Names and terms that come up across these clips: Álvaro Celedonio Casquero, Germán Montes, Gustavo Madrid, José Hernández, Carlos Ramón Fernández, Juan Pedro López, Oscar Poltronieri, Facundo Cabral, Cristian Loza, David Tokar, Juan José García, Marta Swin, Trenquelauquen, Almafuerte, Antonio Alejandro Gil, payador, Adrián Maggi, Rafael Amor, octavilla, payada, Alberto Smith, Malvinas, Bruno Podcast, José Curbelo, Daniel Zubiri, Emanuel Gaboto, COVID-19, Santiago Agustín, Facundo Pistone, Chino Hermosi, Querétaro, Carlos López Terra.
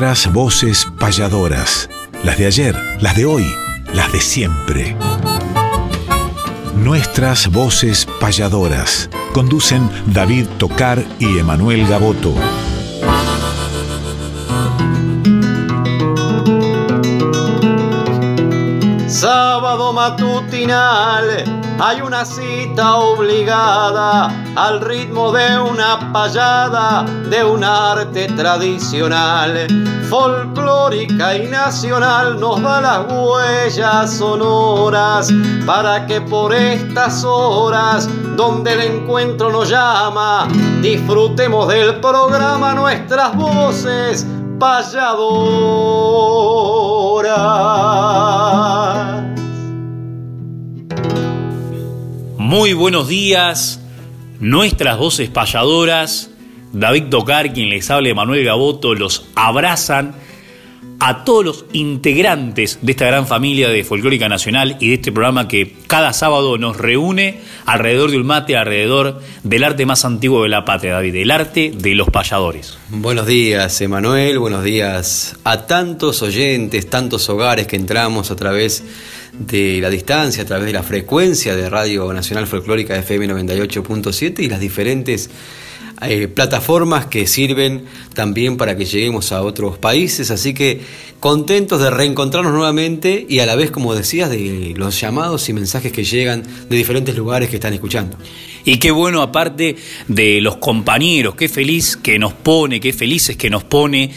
nuestras voces payadoras, las de ayer, las de hoy, las de siempre. Nuestras voces payadoras. Conducen David Tokar y Emanuel Gaboto. Sábado matutinal, hay una cita obligada al ritmo de una payada, de un arte tradicional, folclórica y nacional. Nos da las huellas sonoras para que por estas horas, donde el encuentro nos llama, disfrutemos del programa Nuestras Voces Payadoras. Muy buenos días, Nuestras Voces Payadoras. David Tokar, quien les habla, Emanuel Gaboto, los abrazan a todos los integrantes de esta gran familia de Folclórica Nacional y de este programa que cada sábado nos reúne alrededor de un mate, alrededor del arte más antiguo de la patria, David, el arte de los payadores. Buenos días, Emanuel, buenos días a tantos oyentes, tantos hogares que entramos a través de la distancia, a través de la frecuencia de Radio Nacional Folclórica FM 98.7 y las diferentes plataformas que sirven también para que lleguemos a otros países, así que contentos de reencontrarnos nuevamente y a la vez, como decías, de los llamados y mensajes que llegan de diferentes lugares que están escuchando. Y qué bueno, aparte de los compañeros, qué feliz que nos pone, qué felices que nos pone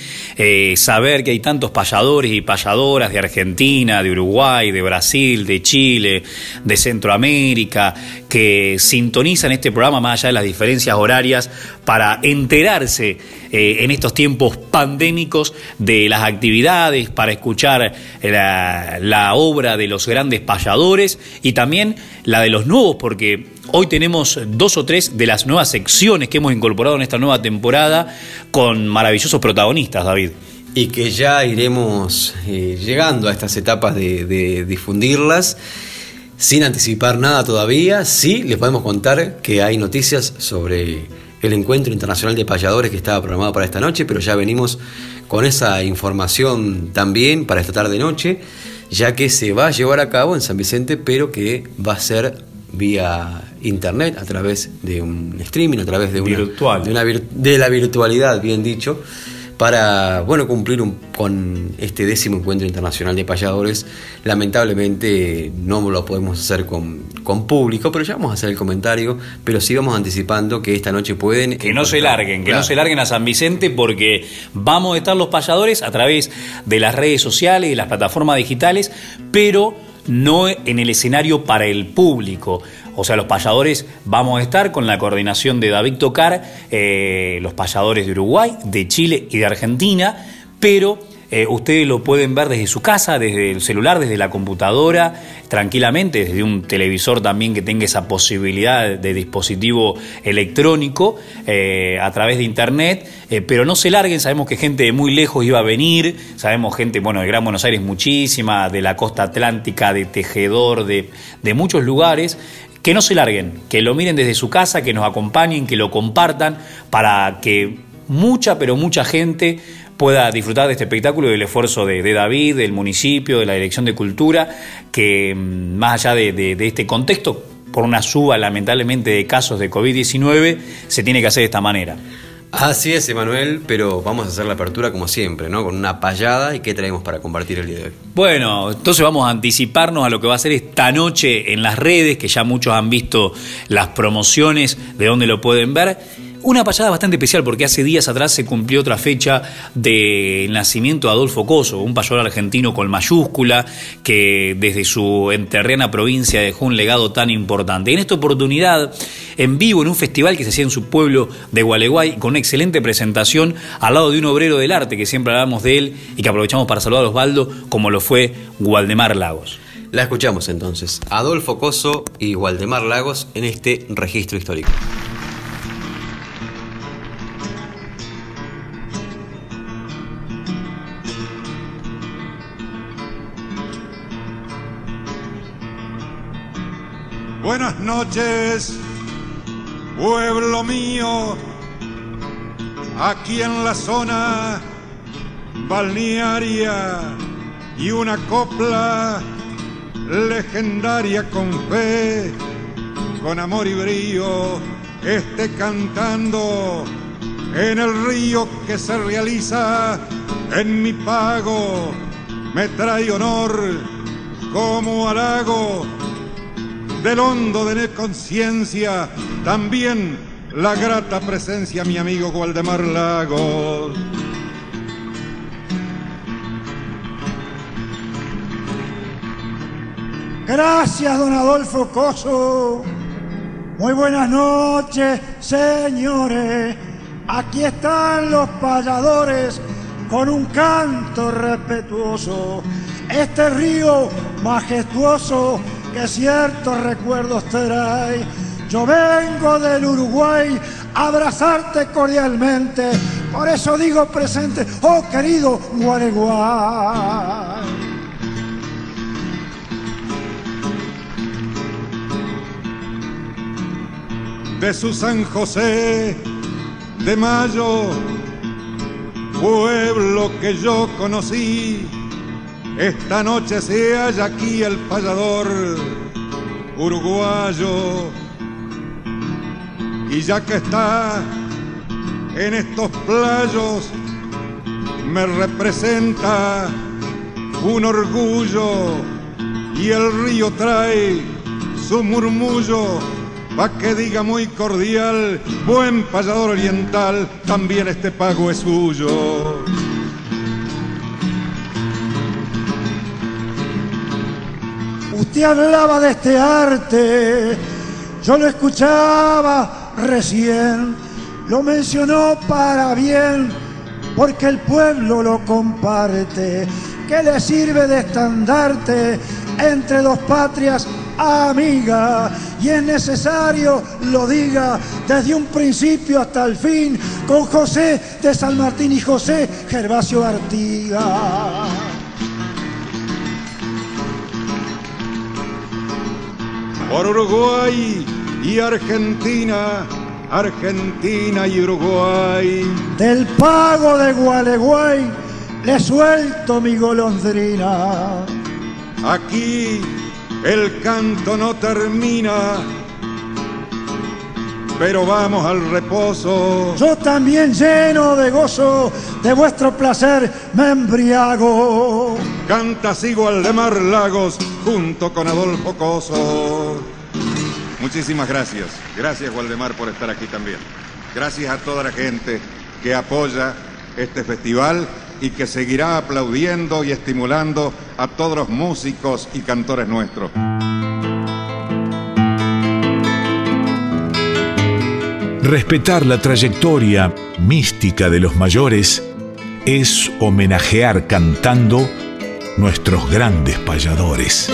saber que hay tantos payadores y payadoras de Argentina, de Uruguay, de Brasil, de Chile, de Centroamérica, que sintonizan este programa más allá de las diferencias horarias para enterarse en estos tiempos pandémicos de las actividades, para escuchar la obra de los grandes payadores y también la de los nuevos, porque hoy tenemos 2 o 3 de las nuevas secciones que hemos incorporado en esta nueva temporada con maravillosos protagonistas, David. Y que ya iremos llegando a estas etapas de difundirlas. Sin anticipar nada todavía, sí les podemos contar que hay noticias sobre el Encuentro Internacional de Payadores que estaba programado para esta noche, pero ya venimos con esa información también para esta tarde-noche, ya que se va a llevar a cabo en San Vicente, pero que va a ser vía internet, a través de un streaming, a través de la virtualidad, bien dicho, para cumplir con este 10º Encuentro Internacional de Payadores. Lamentablemente no lo podemos hacer con público, pero ya vamos a hacer el comentario, pero sí vamos anticipando que esta noche pueden... Que no se larguen, claro. No se larguen a San Vicente, porque vamos a estar los payadores a través de las redes sociales, de las plataformas digitales, pero no en el escenario para el público. O sea, los payadores vamos a estar con la coordinación de David Tokar, los payadores de Uruguay, de Chile y de Argentina, pero ustedes lo pueden ver desde su casa, desde el celular, desde la computadora, tranquilamente, desde un televisor también que tenga esa posibilidad de dispositivo electrónico, a través de internet, pero no se larguen. Sabemos que gente de muy lejos iba a venir, sabemos gente, de Gran Buenos Aires muchísima, de la costa atlántica, de Tejedor, de muchos lugares. Que no se larguen, que lo miren desde su casa, que nos acompañen, que lo compartan, para que mucha gente pueda disfrutar de este espectáculo y del esfuerzo de David, del municipio, de la Dirección de Cultura, que más allá de este contexto, por una suba lamentablemente de casos de COVID-19, se tiene que hacer de esta manera. Así es, Emanuel, pero vamos a hacer la apertura como siempre, ¿no? Con una payada. ¿Y qué traemos para compartir el día de hoy? Bueno, entonces vamos a anticiparnos a lo que va a ser esta noche en las redes, que ya muchos han visto las promociones de donde lo pueden ver. Una payada bastante especial, porque hace días atrás se cumplió otra fecha del nacimiento de Adolfo Coso, un payador argentino con mayúscula que desde su enterriana provincia dejó un legado tan importante. En esta oportunidad, en vivo, en un festival que se hacía en su pueblo de Gualeguay, con una excelente presentación al lado de un obrero del arte que siempre hablamos de él y que aprovechamos para saludar a Osvaldo, como lo fue Waldemar Lagos. La escuchamos entonces, Adolfo Coso y Waldemar Lagos en este registro histórico. Buenas noches, pueblo mío, aquí en la zona balnearia y una copla legendaria con fe, con amor y brío, esté cantando en el río que se realiza en mi pago. Me trae honor como halago del hondo de mi conciencia, también la grata presencia, mi amigo Waldemar Lagos. Gracias, don Adolfo Coso. Muy buenas noches, señores. Aquí están los payadores con un canto respetuoso. Este río majestuoso que ciertos recuerdos trae. Yo vengo del Uruguay a abrazarte cordialmente. Por eso digo presente, oh querido Guareguay. De su San José de Mayo, pueblo que yo conocí, esta noche se halla aquí el payador uruguayo. Y ya que está en estos playos, me representa un orgullo, y el río trae su murmullo pa' que diga muy cordial, buen payador oriental, también este pago es suyo. Usted hablaba de este arte, yo lo escuchaba recién, lo mencionó para bien, porque el pueblo lo comparte. ¿Qué le sirve de estandarte entre dos patrias amiga? Y es necesario lo diga desde un principio hasta el fin, con José de San Martín y José Gervasio Artigas. Por Uruguay y Argentina, Argentina y Uruguay, del pago de Gualeguay le suelto mi golondrina. Aquí el canto no termina, pero vamos al reposo. Yo también lleno de gozo, de vuestro placer me embriago. Canta sigo Waldemar Lagos junto con Adolfo Coso. Muchísimas gracias. Gracias, Waldemar, por estar aquí también. Gracias a toda la gente que apoya este festival y que seguirá aplaudiendo y estimulando a todos los músicos y cantores nuestros. Respetar la trayectoria mística de los mayores es homenajear cantando nuestros grandes payadores.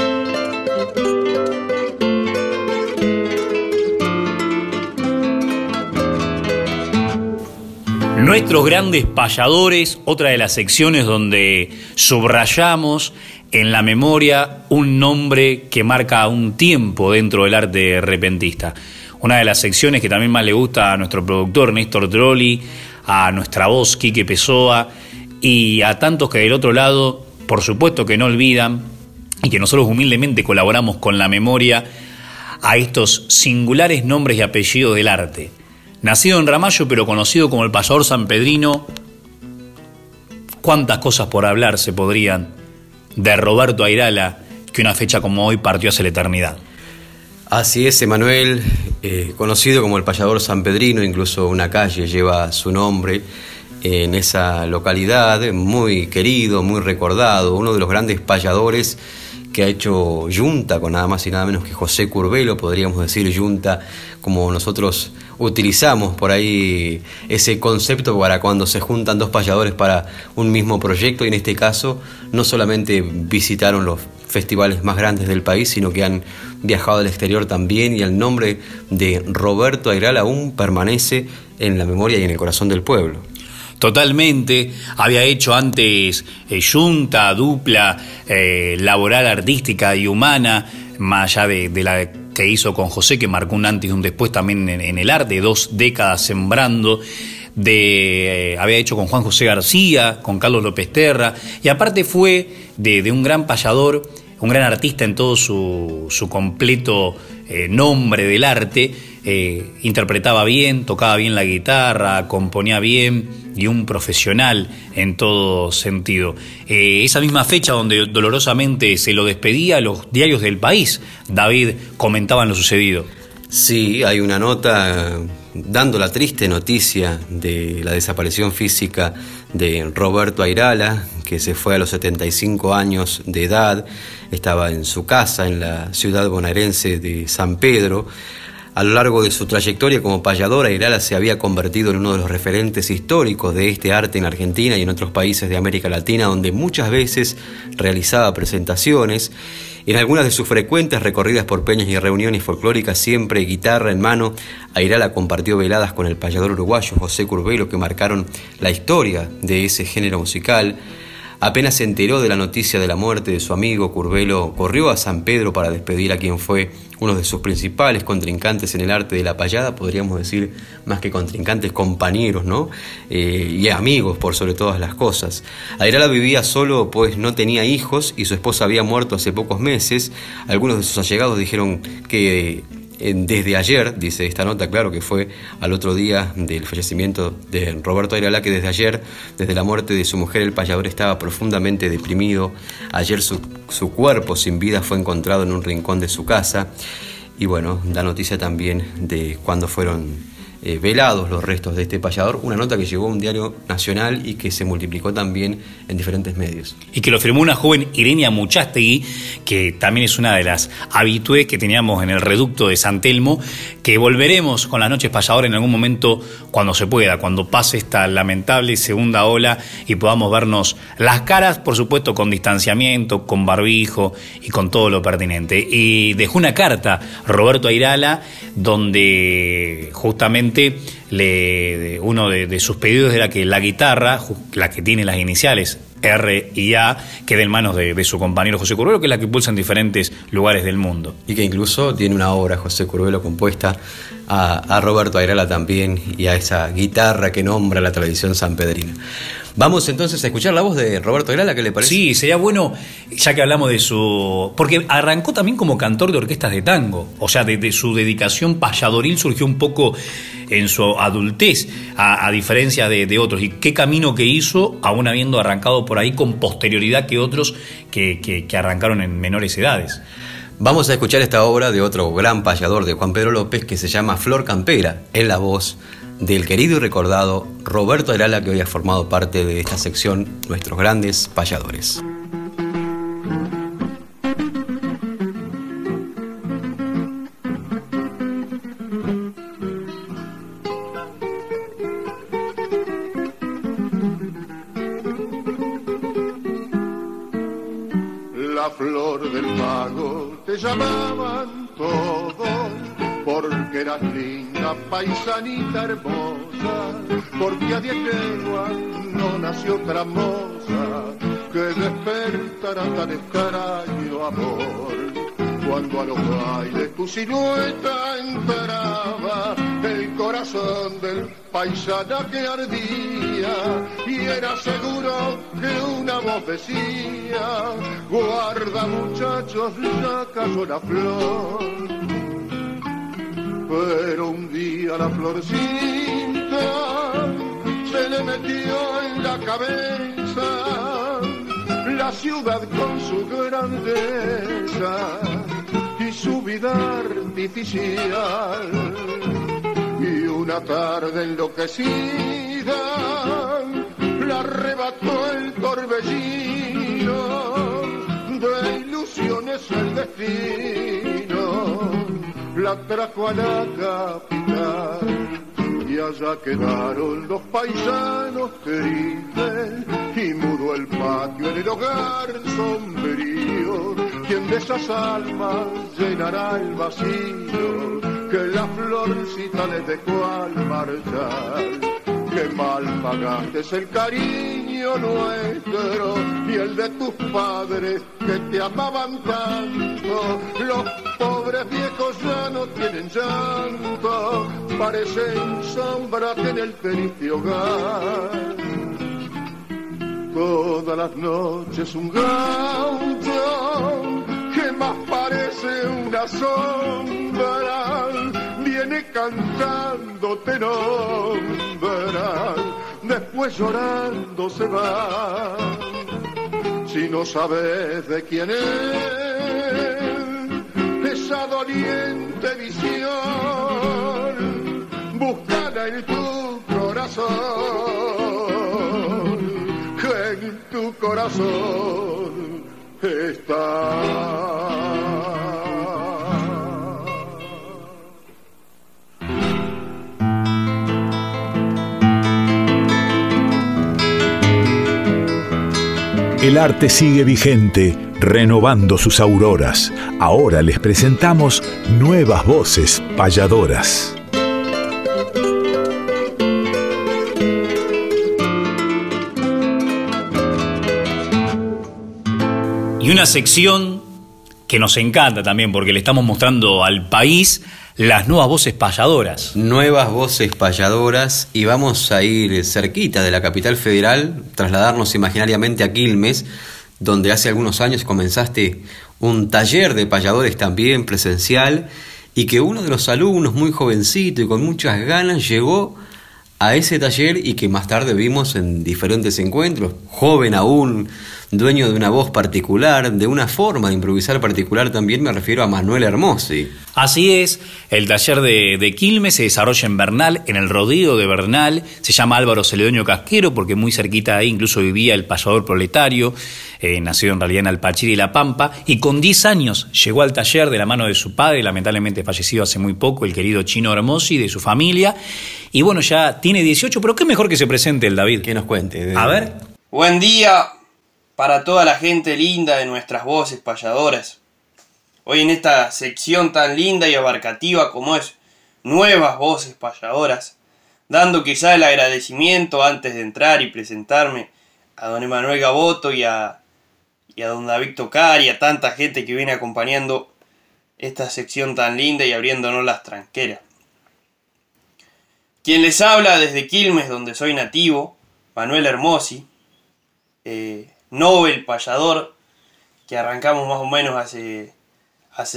Nuestros grandes payadores, otra de las secciones donde subrayamos en la memoria un nombre que marca un tiempo dentro del arte repentista. Una de las secciones que también más le gusta a nuestro productor Néstor Trolli, a nuestra voz Quique Pessoa y a tantos que del otro lado, por supuesto que no olvidan y que nosotros humildemente colaboramos con la memoria a estos singulares nombres y apellidos del arte. Nacido en Ramallo, pero conocido como el payador sanpedrino, cuántas cosas por hablar se podrían de Roberto Ayala, que una fecha como hoy partió hacia la eternidad. Así es, Emanuel, conocido como el payador sanpedrino, incluso una calle lleva su nombre en esa localidad, muy querido, muy recordado, uno de los grandes payadores que ha hecho yunta con nada más y nada menos que José Curbelo, podríamos decir yunta como nosotros utilizamos por ahí ese concepto para cuando se juntan dos payadores para un mismo proyecto, y en este caso no solamente visitaron los festivales más grandes del país, sino que han viajado al exterior también, y el nombre de Roberto Ayala aún permanece en la memoria y en el corazón del pueblo. Totalmente, había hecho antes yunta, dupla, laboral, artística y humana, más allá de la que hizo con José, que marcó un antes y un después también en el arte, 2 décadas sembrando, había hecho con Juan José García, con Carlos López Terra, y aparte fue de un gran payador, un gran artista en todo su completo nombre del arte. Interpretaba bien, tocaba bien la guitarra, componía bien y un profesional en todo sentido. Esa misma fecha donde dolorosamente se lo despedía, los diarios del país, David, comentaban lo sucedido. Sí, hay una nota dando la triste noticia de la desaparición física de Roberto Ayala, que se fue a los 75 años de edad. Estaba en su casa en la ciudad bonaerense de San Pedro. A lo largo de su trayectoria como payador, Ayala se había convertido en uno de los referentes históricos de este arte en Argentina y en otros países de América Latina, donde muchas veces realizaba presentaciones. En algunas de sus frecuentes recorridas por peñas y reuniones folclóricas, siempre guitarra en mano, Ayala compartió veladas con el payador uruguayo José Curbelo, que marcaron la historia de ese género musical. Apenas se enteró de la noticia de la muerte de su amigo, Curbelo corrió a San Pedro para despedir a quien fue uno de sus principales contrincantes en el arte de la payada, podríamos decir más que contrincantes, compañeros, ¿no? Y amigos por sobre todas las cosas. Ayala vivía solo, pues no tenía hijos y su esposa había muerto hace pocos meses. Algunos de sus allegados dijeron que desde ayer, dice esta nota, claro que fue al otro día del fallecimiento de Roberto Ayala, que desde ayer, desde la muerte de su mujer, el payador estaba profundamente deprimido. Ayer su cuerpo sin vida fue encontrado en un rincón de su casa. Y bueno, da noticia también de cuando fueron velados los restos de este payador, una nota que llegó a un diario nacional y que se multiplicó también en diferentes medios. Y que lo firmó una joven, Irene Muchastegui, que también es una de las habitués que teníamos en el reducto de San Telmo, que volveremos con las noches payadoras en algún momento cuando se pueda, cuando pase esta lamentable segunda ola y podamos vernos las caras, por supuesto con distanciamiento, con barbijo y con todo lo pertinente. Y dejó una carta Roberto Ayala, donde justamente uno de sus pedidos era que la guitarra, la que tiene las iniciales R y A, quede en manos de su compañero José Curbelo, que es la que impulsa en diferentes lugares del mundo. Y que incluso tiene una obra, José Curbelo, compuesta a Roberto Ayala también y a esa guitarra que nombra la tradición sanpedrina. Vamos entonces a escuchar la voz de Roberto Ayala, ¿qué le parece? Sí, sería bueno, ya que hablamos de su... Porque arrancó también como cantor de orquestas de tango, o sea, desde su dedicación payadoril surgió un poco en su adultez, a diferencia de otros. Y qué camino que hizo, aún habiendo arrancado por ahí con posterioridad que otros que arrancaron en menores edades. Vamos a escuchar esta obra de otro gran payador, de Juan Pedro López, que se llama Flor Campera, en la voz del querido y recordado Roberto Ayala, que hoy ha formado parte de esta sección Nuestros Grandes Payadores. La flor del mago te llamaban todos, porque eras linda, paisanita hermosa, porque a 10 leguas no nació otra moza que despertara tan extraño amor. Cuando a los bailes tu silueta entraba, el corazón del paisanaje ardía, y era seguro que una voz decía: guarda muchachos, ya cayó la flor. Pero un día la florcita se le metió en la cabeza la ciudad con su grandeza y su vida artificial. Y una tarde enloquecida la arrebató el torbellino de ilusiones el destino. La trajo a la capital y allá quedaron los paisanos tristes y mudó el patio en el hogar sombrío. Quien de esas almas llenará el vacío que la florcita les dejó al marchar? Que mal pagaste el cariño patio nuestro y el de tus padres que te amaban tanto. Los pobres viejos ya no tienen llanto, parecen sombras en el triste hogar. Todas las noches un gaucho que más parece una sombra viene cantando te nombra, después llorando se va. Si no sabes de quién es esa doliente visión, búscala en tu corazón, que en tu corazón está. El arte sigue vigente, renovando sus auroras. Ahora les presentamos nuevas voces payadoras. Y una sección que nos encanta también, porque le estamos mostrando al país las nuevas voces payadoras. Nuevas voces payadoras, y vamos a ir cerquita de la capital federal, trasladarnos imaginariamente a Quilmes, donde hace algunos años comenzaste un taller de payadores también presencial, y que uno de los alumnos, muy jovencito y con muchas ganas, llegó a ese taller y que más tarde vimos en diferentes encuentros, joven aún, dueño de una voz particular, de una forma de improvisar particular también, me refiero a Manuel Hermosi. Así es, el taller de Quilmes se desarrolla en Bernal, en el rodeo de Bernal, se llama Álvaro Celedonio Casquero porque muy cerquita de ahí incluso vivía el payador proletario, nacido en realidad en Alpachiri y La Pampa, y con 10 años llegó al taller de la mano de su padre, lamentablemente fallecido hace muy poco, el querido Chino Hermosi, de su familia, y bueno, ya tiene 18, pero qué mejor que se presente el David. Que nos cuente. A ver. Buen día para toda la gente linda de nuestras voces payadoras. Hoy en esta sección tan linda y abarcativa como es Nuevas Voces Payadoras, dando quizá el agradecimiento antes de entrar y presentarme a don Emanuel Gaboto y a don David Tokar y a tanta gente que viene acompañando esta sección tan linda y abriéndonos las tranqueras. Quien les habla desde Quilmes, donde soy nativo, Manuel Hermosi, Nobel payador, que arrancamos más o menos hace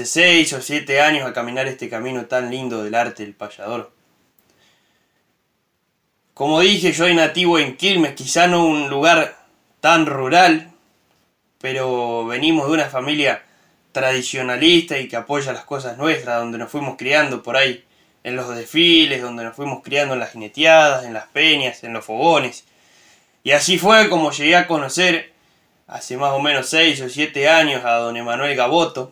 6 o 7 años a caminar este camino tan lindo del arte del payador. Como dije, soy nativo en Quilmes, quizá no un lugar tan rural, pero venimos de una familia tradicionalista y que apoya las cosas nuestras, donde nos fuimos criando por ahí, en los desfiles, donde nos fuimos criando en las jineteadas, en las peñas, en los fogones. Y así fue como llegué a conocer, hace más o menos 6 o 7 años, a don Emanuel Gaboto,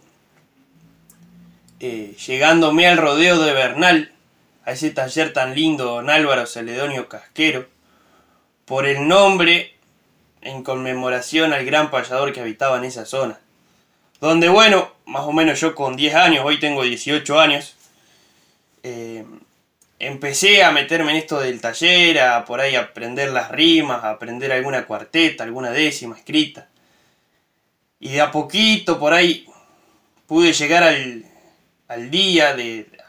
llegándome al rodeo de Bernal, a ese taller tan lindo, don Álvaro Celedonio Casquero, por el nombre en conmemoración al gran payador que habitaba en esa zona. Donde, bueno, más o menos yo con 10 años, hoy tengo 18 años, empecé a meterme en esto del taller, a por ahí aprender las rimas, a aprender alguna cuarteta, alguna décima escrita. Y de a poquito por ahí pude llegar al día,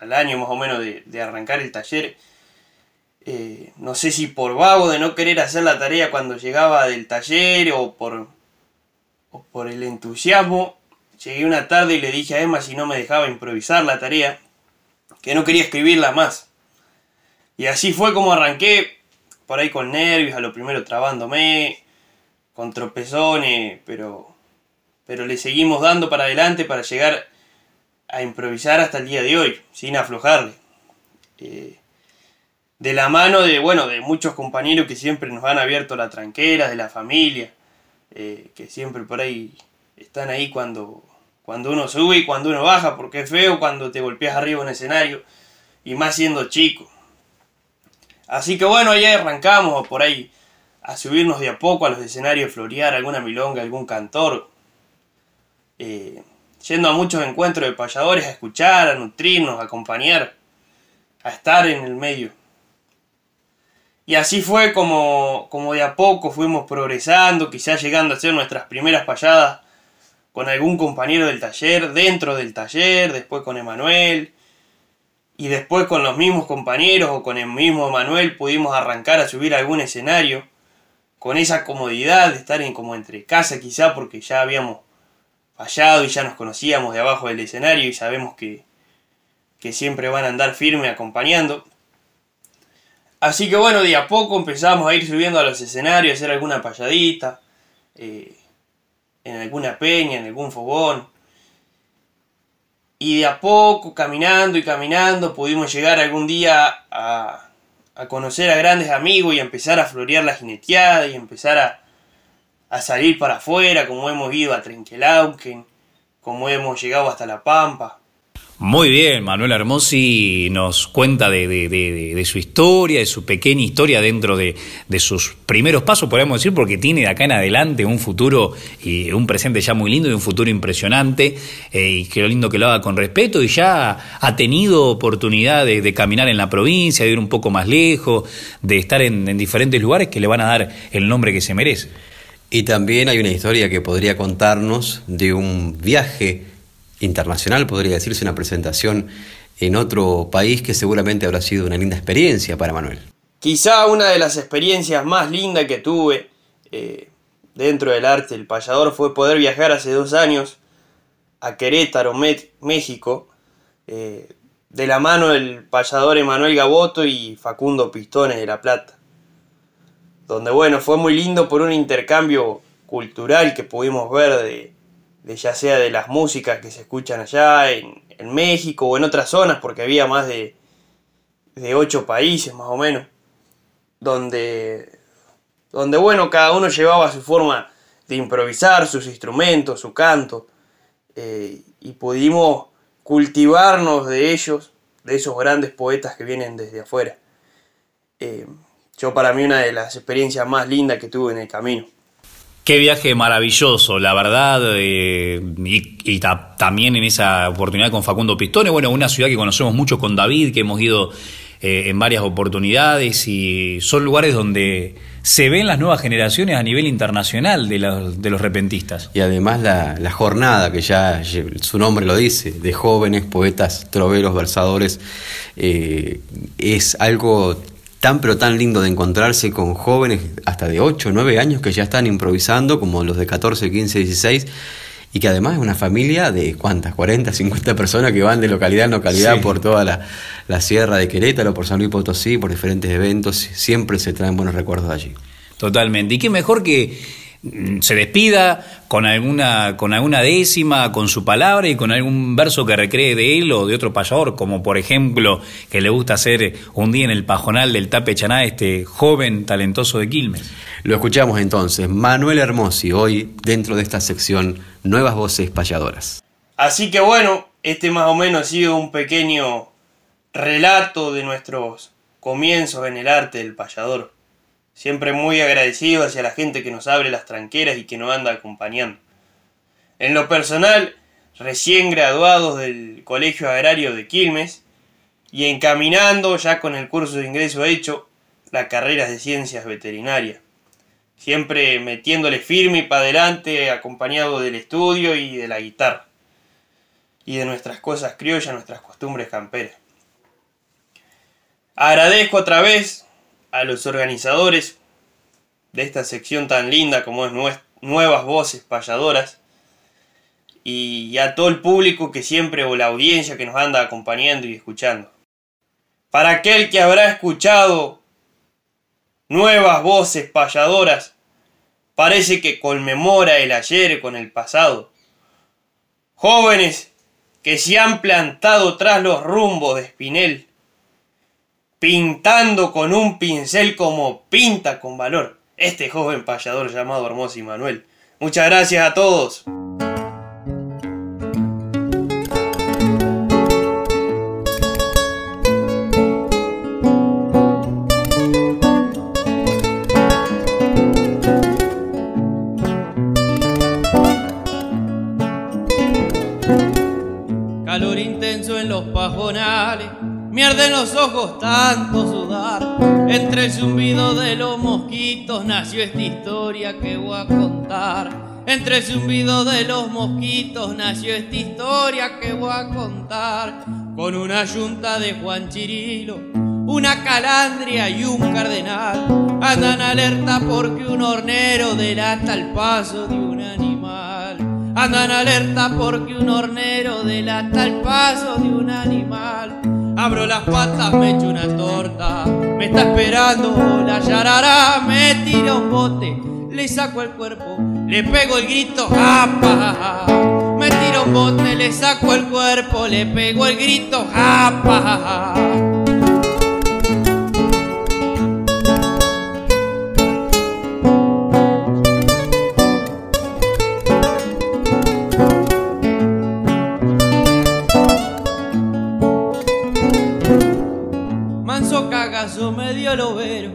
al año más o menos de arrancar el taller. No sé si por vago de no querer hacer la tarea cuando llegaba del taller o por el entusiasmo, llegué una tarde y le dije a Emma si no me dejaba improvisar la tarea, que no quería escribirla más. Y así fue como arranqué, por ahí con nervios, a lo primero trabándome, con tropezones, pero le seguimos dando para adelante para llegar a improvisar hasta el día de hoy, sin aflojarle. De la mano de muchos compañeros que siempre nos han abierto la tranquera, de la familia, que siempre por ahí están ahí cuando uno sube y cuando uno baja, porque es feo cuando te golpeas arriba en el escenario, y más siendo chico. Así que bueno, ahí arrancamos por ahí a subirnos de a poco a los escenarios, florear alguna milonga, algún cantor, yendo a muchos encuentros de payadores a escuchar, a nutrirnos, a acompañar, a estar en el medio. Y así fue como de a poco fuimos progresando, quizás llegando a hacer nuestras primeras payadas con algún compañero del taller, dentro del taller, después con Emanuel, y después con los mismos compañeros o con el mismo Emanuel pudimos arrancar a subir a algún escenario, con esa comodidad de estar en, como entre casa quizá, porque ya habíamos fallado y ya nos conocíamos de abajo del escenario y sabemos que siempre van a andar firme acompañando. Así que bueno, de a poco empezamos a ir subiendo a los escenarios, a hacer alguna payadita, en alguna peña, en algún fogón. Y de a poco, caminando y caminando, pudimos llegar algún día a conocer a grandes amigos y empezar a florear la jineteada y empezar a salir para afuera, como hemos ido a Trenquelauquen, como hemos llegado hasta La Pampa. Muy bien, Manuel Hermosi nos cuenta de su historia, de su pequeña historia dentro de sus primeros pasos, podemos decir, porque tiene de acá en adelante un futuro y un presente ya muy lindo y un futuro impresionante, y que lo lindo que lo haga con respeto, y ya ha tenido oportunidad de caminar en la provincia, de ir un poco más lejos, de estar en diferentes lugares que le van a dar el nombre que se merece. Y también hay una historia que podría contarnos de un viaje internacional, podría decirse, una presentación en otro país que seguramente habrá sido una linda experiencia para Manuel. Quizá una de las experiencias más lindas que tuve dentro del arte del payador fue poder viajar hace 2 años a Querétaro, México, de la mano del payador Emanuel Gaboto y Facundo Pistone de La Plata, donde bueno, fue muy lindo por un intercambio cultural que pudimos ver de ya sea de las músicas que se escuchan allá en México o en otras zonas, porque había más de 8 países más o menos, donde bueno, cada uno llevaba su forma de improvisar, sus instrumentos, su canto, y pudimos cultivarnos de ellos, de esos grandes poetas que vienen desde afuera. Yo, para mí, una de las experiencias más lindas que tuve en el camino. Qué viaje maravilloso, la verdad, y también en esa oportunidad con Facundo Pistone, bueno, una ciudad que conocemos mucho con David, que hemos ido en varias oportunidades, y son lugares donde se ven las nuevas generaciones a nivel internacional de los repentistas. Y además la jornada, que ya su nombre lo dice, de jóvenes, poetas, troveros, versadores, es algo tan pero tan lindo de encontrarse con jóvenes hasta de 8 o 9 años que ya están improvisando, como los de 14, 15, 16, y que además es una familia de ¿cuántas? 40, 50 personas que van de localidad en localidad, sí, por toda la sierra de Querétaro, por San Luis Potosí, por diferentes eventos. Siempre se traen buenos recuerdos de allí. Totalmente, y qué mejor que se despida con alguna décima, con su palabra y con algún verso que recree de él o de otro payador, como por ejemplo que le gusta hacer un día en el pajonal del Tape Chaná, este joven talentoso de Quilmes. Lo escuchamos entonces, Manuel Hermosi, hoy dentro de esta sección Nuevas Voces Payadoras. Así que bueno, este más o menos ha sido un pequeño relato de nuestros comienzos en el arte del payador. Siempre muy agradecido hacia la gente que nos abre las tranqueras y que nos anda acompañando. En lo personal, recién graduados del Colegio Agrario de Quilmes y encaminando, ya con el curso de ingreso hecho, la carrera de Ciencias Veterinarias. Siempre metiéndole firme y para adelante, acompañado del estudio y de la guitarra. Y de nuestras cosas criollas, nuestras costumbres camperas. Agradezco otra vez a los organizadores de esta sección tan linda como es Nuevas Voces Payadoras, y a todo el público que siempre, o la audiencia que nos anda acompañando y escuchando. Para aquel que habrá escuchado Nuevas Voces Payadoras, parece que conmemora el ayer con el pasado. Jóvenes que se han plantado tras los rumbos de Espinel, pintando con un pincel como pinta con valor este joven payador llamado Hermosi Manuel. Muchas gracias a todos. Calor intenso en los pajonales. Mierden los ojos tanto sudar. Entre el zumbido de los mosquitos nació esta historia que voy a contar. Entre el zumbido de los mosquitos nació esta historia que voy a contar. Con una yunta de Juan Chirilo, una calandria y un cardenal andan alerta porque un hornero delata el paso de un animal. Andan alerta porque un hornero delata el paso de un animal. Abro las patas, me echo una torta, me está esperando la yarará, me tiro un bote, le saco el cuerpo, le pego el grito, japa. Me tiro un bote, le saco el cuerpo, le pego el grito, japa. Me dio el overo,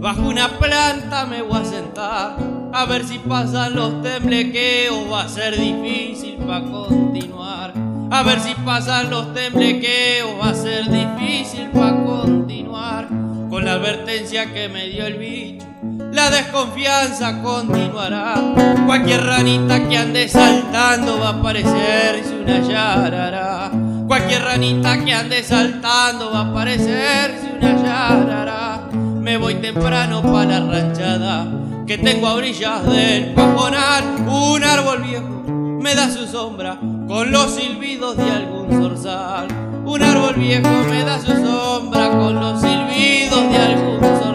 bajo una planta me voy a sentar, a ver si pasan los temblequeos, va a ser difícil pa' continuar. A ver si pasan los temblequeos, va a ser difícil pa' continuar. Con la advertencia que me dio el bicho, la desconfianza continuará. Cualquier ranita que ande saltando va a parecerse una yarará. Cualquier ranita que ande saltando va a parecerse una yarará. Me voy temprano pa' la ranchada que tengo a orillas del Pajonal. Un árbol viejo me da su sombra con los silbidos de algún zorzal. Un árbol viejo me da su sombra con los silbidos de algún zorzal.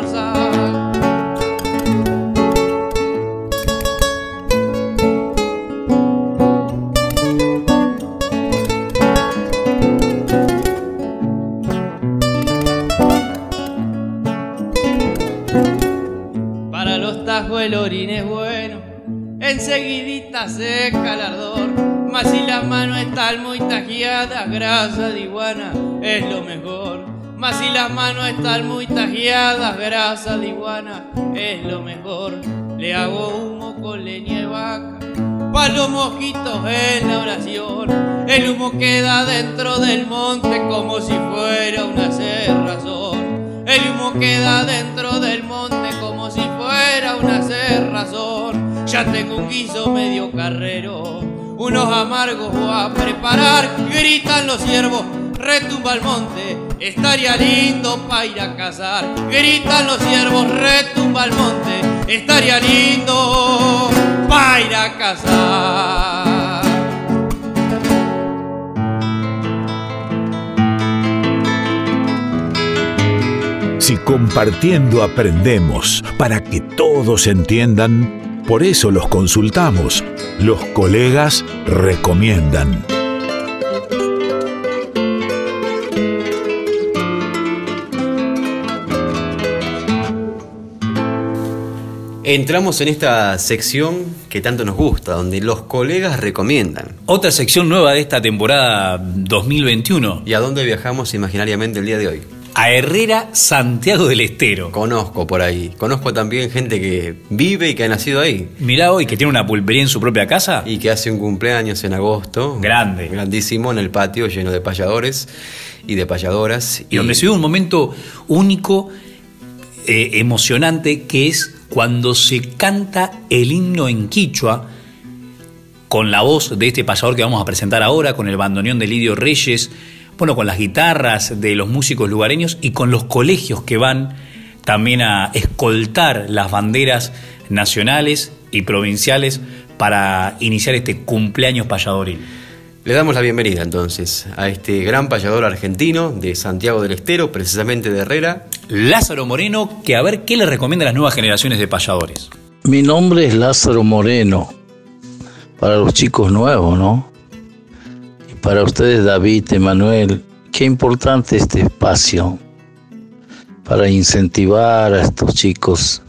El orín es bueno, enseguidita seca el ardor, mas si las manos están muy tajeadas, grasa de iguana es lo mejor. Mas si las manos están muy tajeadas, grasa de iguana es lo mejor. Le hago humo con leña de vaca, pa' los mosquitos en la oración. El humo queda dentro del monte como si fuera una cerrazón. El humo queda dentro del monte como si fuera una cerrazón. Ya tengo un guiso medio carrero, unos amargos voy a preparar. Gritan los ciervos, retumba el monte, estaría lindo pa' ir a cazar. Gritan los ciervos, retumba el monte, estaría lindo pa' ir a cazar. Si compartiendo aprendemos, para que todos entiendan, por eso los consultamos, los colegas recomiendan. Entramos en esta sección que tanto nos gusta, donde los colegas recomiendan. Otra sección nueva de esta temporada 2021. ¿Y a dónde viajamos imaginariamente el día de hoy? A Herrera, Santiago del Estero. Conozco por ahí. Conozco también gente que vive y que ha nacido ahí. Mirá hoy que tiene una pulpería en su propia casa. Y que hace un cumpleaños en agosto. Grande. Grandísimo, en el patio lleno de payadores y de payadoras. Y donde se vive un momento único, emocionante, que es cuando se canta el himno en quichua, con la voz de este payador que vamos a presentar ahora, con el bandoneón de Lidio Reyes, bueno, con las guitarras de los músicos lugareños y con los colegios que van también a escoltar las banderas nacionales y provinciales para iniciar este cumpleaños payadoril. Le damos la bienvenida entonces a este gran payador argentino de Santiago del Estero, precisamente de Herrera, Lázaro Moreno, que a ver qué le recomienda a las nuevas generaciones de payadores. Mi nombre es Lázaro Moreno, para los chicos nuevos, ¿no? Para ustedes, David, Emanuel, qué importante este espacio para incentivar a estos chicos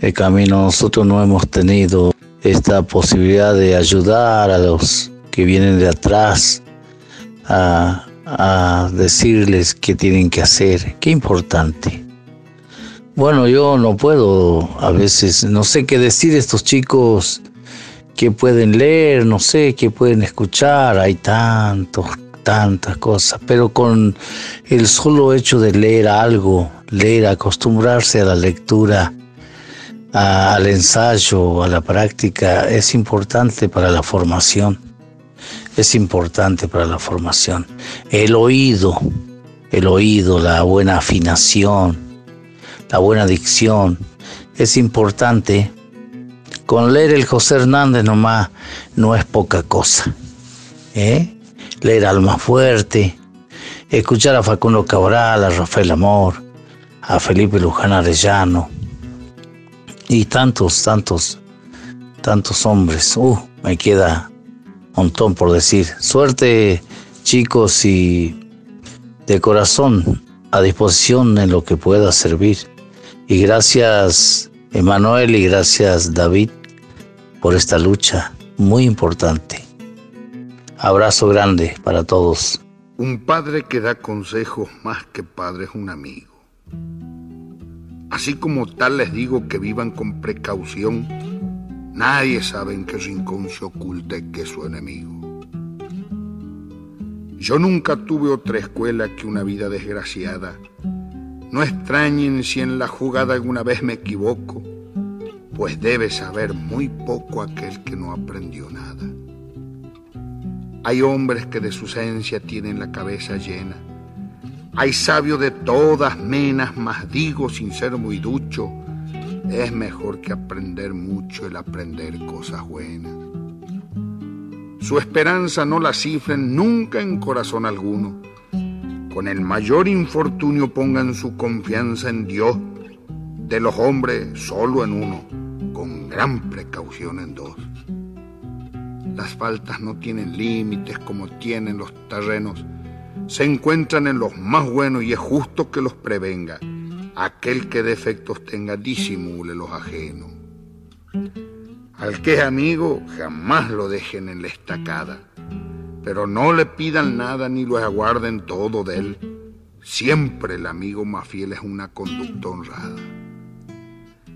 el camino. Nosotros no hemos tenido esta posibilidad de ayudar a los que vienen de atrás a decirles qué tienen que hacer. Qué importante. Bueno, yo no puedo, a veces, no sé qué decir a estos chicos, que pueden leer, no sé, que pueden escuchar, hay tantas cosas, pero con el solo hecho de leer algo, leer, acostumbrarse a la lectura, al ensayo, a la práctica, es importante para la formación. Es importante para la formación. El oído, la buena afinación, la buena dicción, es importante. Con leer el José Hernández nomás no es poca cosa. Leer Almafuerte, escuchar a Facundo Cabral, a Rafael Amor, a Felipe Luján Arellano y tantos hombres. Me queda un montón por decir. Suerte, chicos, y de corazón a disposición en lo que pueda servir. Y gracias, Emanuel, y gracias, David, por esta lucha muy importante. Abrazo grande para todos. Un padre que da consejos más que padre es un amigo. Así como tal les digo que vivan con precaución, nadie sabe en qué rincón se oculta y que es su enemigo. Yo nunca tuve otra escuela que una vida desgraciada. No extrañen si en la jugada alguna vez me equivoco, pues debe saber muy poco aquel que no aprendió nada. Hay hombres que de su esencia tienen la cabeza llena. Hay sabios de todas menas, mas digo sin ser muy ducho, es mejor que aprender mucho el aprender cosas buenas. Su esperanza no la cifren nunca en corazón alguno. Con el mayor infortunio pongan su confianza en Dios, de los hombres solo en uno, con gran precaución en dos. Las faltas no tienen límites como tienen los terrenos, se encuentran en los más buenos y es justo que los prevenga. Aquel que defectos tenga, disimule los ajenos. Al que es amigo, jamás lo dejen en la estacada. Pero no le pidan nada ni lo aguarden todo de él. Siempre el amigo más fiel es una conducta honrada.